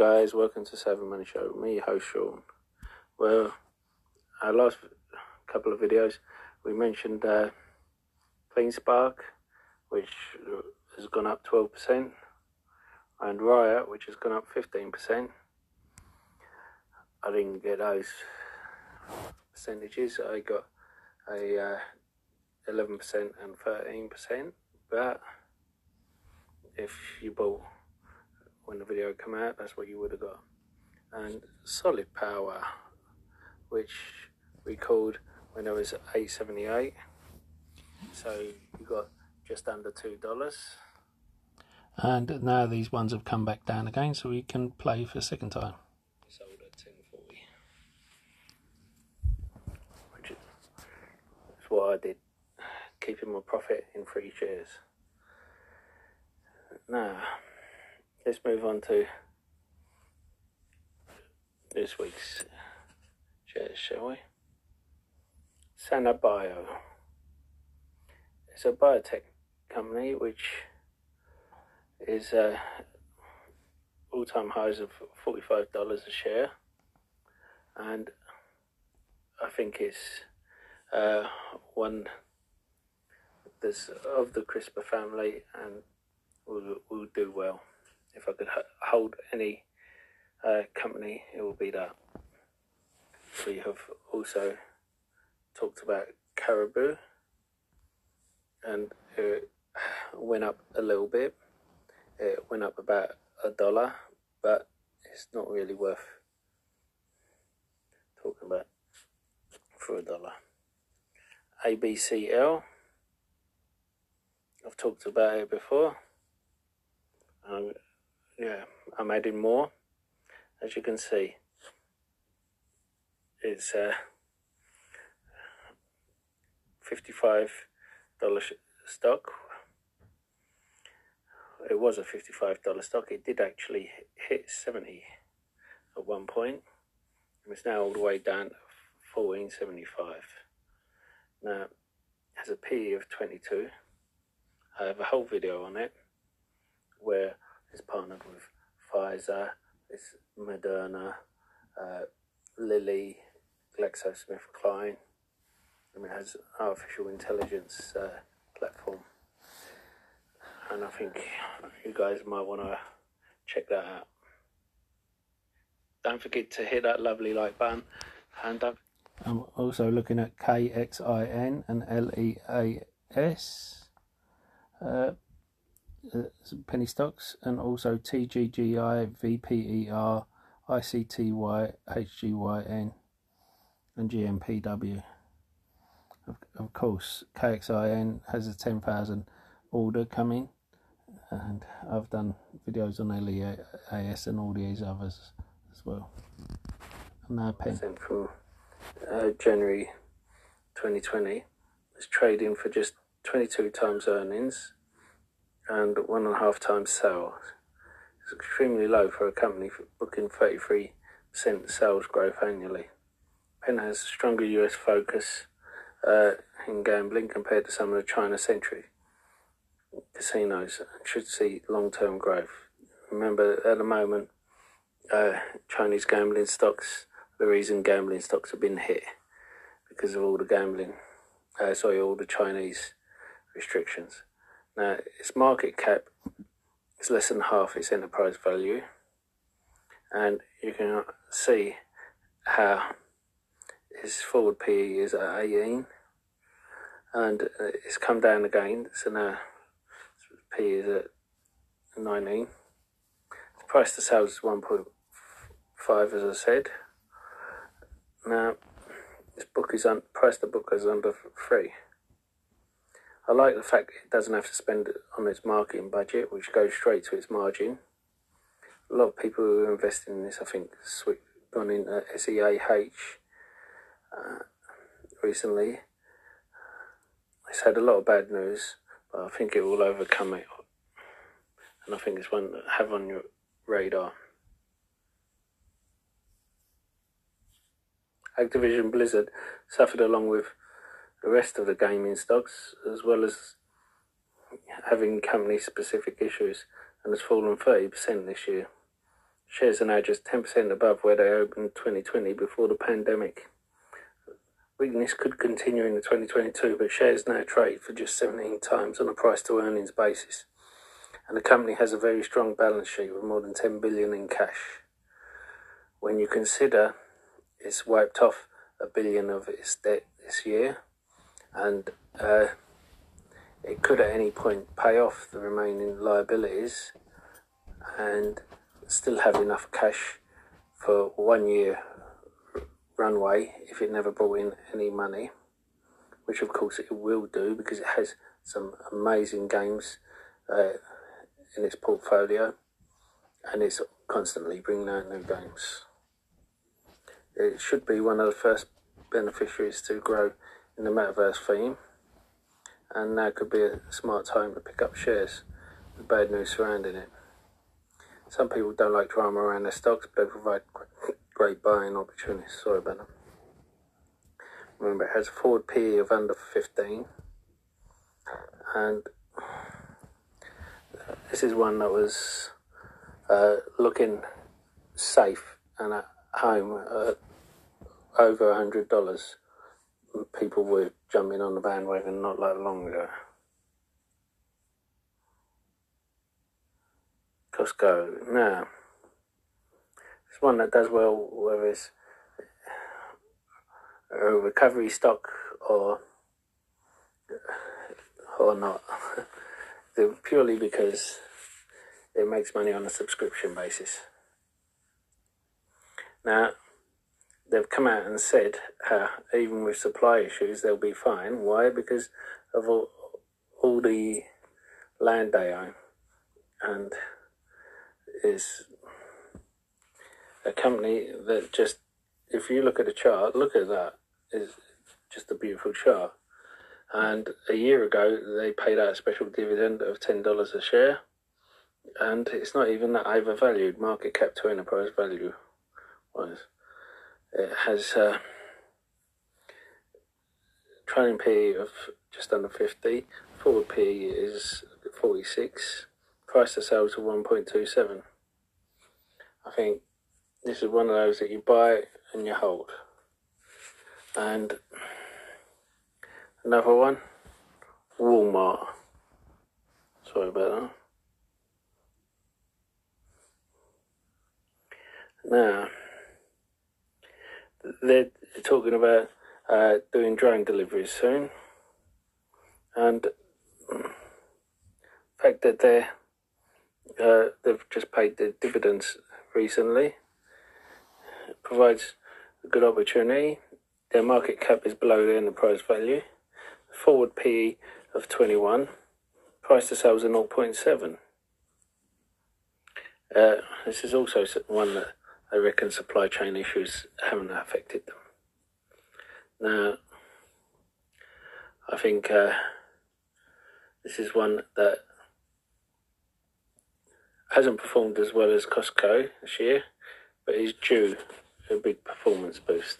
guys, welcome to 7 Money Show. Me, your host Sean. Well, our last couple of videos, we mentioned CleanSpark, which has gone up 12%, and Riot, which has gone up 15%. I didn't get those percentages. I got a 11% and 13%, but if you bought when the video come out, that's what you would have got. And Solid Power, which we called when it was $8.78, so you got just under $2, and now these ones have come back down again, so we can play for a second time. Sold at $10.40, which is what I did, keeping my profit in 3 shares. Now let's move on to this week's shares, shall we? Sanabio. It's a biotech company which is all-time highs of $45 a share, and I think it's one that's of the CRISPR family and will do well. If I could hold any company, it will be that. We have also talked about Caribou, and it went up a little bit. It went up about $1, but it's not really worth talking about for $1. ABCL, I've talked about it before. Yeah, I'm adding more. As you can see, it's $55 stock. It was a $55 stock. It did actually hit 70 at one point, and it's now all the way down to 14.75. Now, it has a PE of 22. I have a whole video on it where it's partnered with Pfizer, it's Moderna, Lilly, Lexo, Smith Klein. I mean, it has an artificial intelligence platform, and I think you guys might want to check that out. Don't forget to hit that lovely like button, and I'm also looking at KXIN and LEAS. Some penny stocks, and also TGGI, VPER, ICTY, HGYN, and GMPW. Of course, KXIN has a 10,000 order coming, and I've done videos on LEAS and all these others as well. And now, from January 2020, it's trading for just 22 times earnings and 1.5 times sales. It's extremely low for a company for booking 33% sales growth annually. Penn has a stronger US focus in gambling compared to some of the China-centric casinos, and should see long-term growth. Remember, at the moment, Chinese gambling stocks, the reason gambling stocks have been hit because of all the gambling, all the Chinese restrictions. Now, its market cap is less than half its enterprise value, and you can see how its forward PE is at 18, and it's come down again, so now its PE is at 19. The price to sales is 1.5, as I said. Now, this book is price to book is under 3. I like the fact it doesn't have to spend on its marketing budget, which goes straight to its margin. A lot of people who are investing in this, I think, gone into SEAH recently. It's had a lot of bad news, but I think it will overcome it, and I think it's one to have on your radar. Activision Blizzard suffered along with the rest of the gaming stocks, as well as having company-specific issues, and has fallen 30% this year Shares are now just 10% above where they opened 2020 before the pandemic. Weakness could continue into 2022, but shares now trade for just 17 times on a price-to-earnings basis. And the company has a very strong balance sheet with more than 10 billion in cash. When you consider it's wiped off $1 billion of its debt this year, and it could at any point pay off the remaining liabilities and still have enough cash for 1 year runway if it never brought in any money, which of course it will do because it has some amazing games in its portfolio and it's constantly bringing out new games. It should be one of the first beneficiaries to grow in the metaverse theme, and now could be a smart time to pick up shares with bad news surrounding it. Some people don't like drama around their stocks, but they provide great buying opportunities. Sorry about that. Remember, it has a forward PE of under 15, and this is one that was looking safe and at home at over $100. People were jumping on the bandwagon not that long ago. Costco, now, it's one that does well whether it's a recovery stock or not. Purely because it makes money on a subscription basis. Now, they've come out and said even with supply issues, they'll be fine. Why? Because of all the land they own. And is a company that just, if you look at a chart, look at that, is just a beautiful chart. And a year ago, they paid out a special dividend of $10 a share, and it's not even that overvalued, market cap to enterprise value wise. It has a trailing PE of just under 50, forward PE is 46, price to sales of 1.27. I think this is one of those that you buy and you hold. And another one, Walmart. Sorry about that. Now, they're talking about doing drone deliveries soon. And the fact that they've just paid their dividends recently, it provides a good opportunity. Their market cap is below their enterprise value. Forward PE of 21, price to sales of 0.7. This is also one that I reckon supply chain issues haven't affected them. Now, I think this is one that hasn't performed as well as Costco this year, but is due a big performance boost.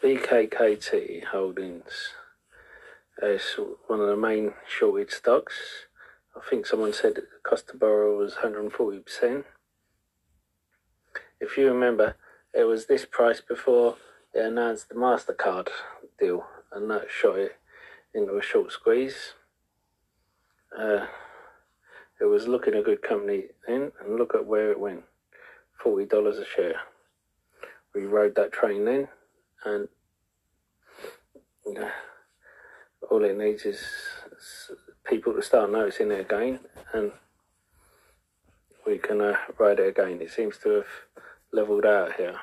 BKKT Holdings is one of the main shorted stocks. I think someone said the cost to borrow was 140%. If you remember, it was this price before they announced the MasterCard deal, and that shot it into a short squeeze. It was looking a good company then, and look at where it went, $40 a share. We rode that train then, and all it needs is people to start noticing it again, and we can ride it again. It seems to have leveled out here.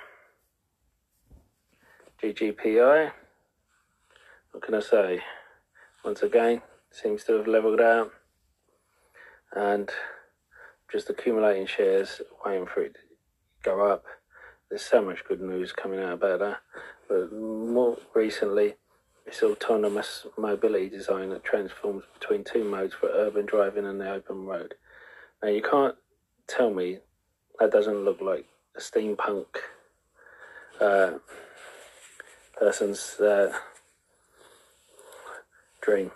GGPI, what can I say? Once again, seems to have leveled out and just accumulating shares, waiting for it to go up. There's so much good news coming out about that. But more recently, it's autonomous mobility design that transforms between two modes for urban driving and the open road. Now, you can't tell me that doesn't look like a steampunk person's dream,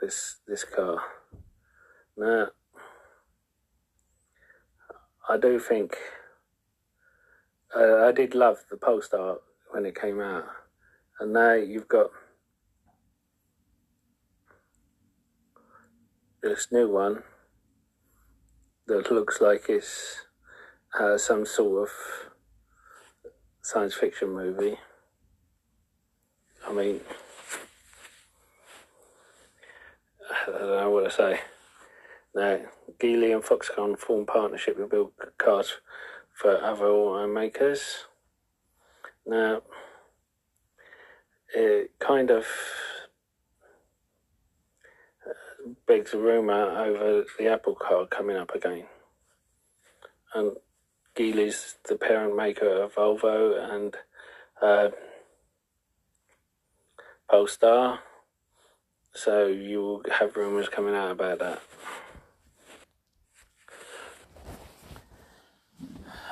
this car. Now, I do think I did love the Polestar when it came out, and now you've got this new one that looks like it's some sort of science fiction movie. I mean, I don't know what to say. Now, Geely and Foxconn form partnership to build cars for other automakers. Now, it kind of begs a rumour over the Apple car coming up again. And Geely's the parent maker of Volvo and Polestar, so you will have rumours coming out about that.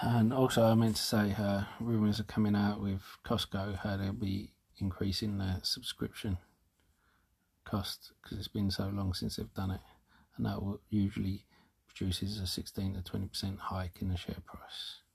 And also, I meant to say, rumours are coming out with Costco, how they'll be increasing their subscription cost because it's been so long since they've done it, and that will usually produces a 16 to 20% hike in the share price.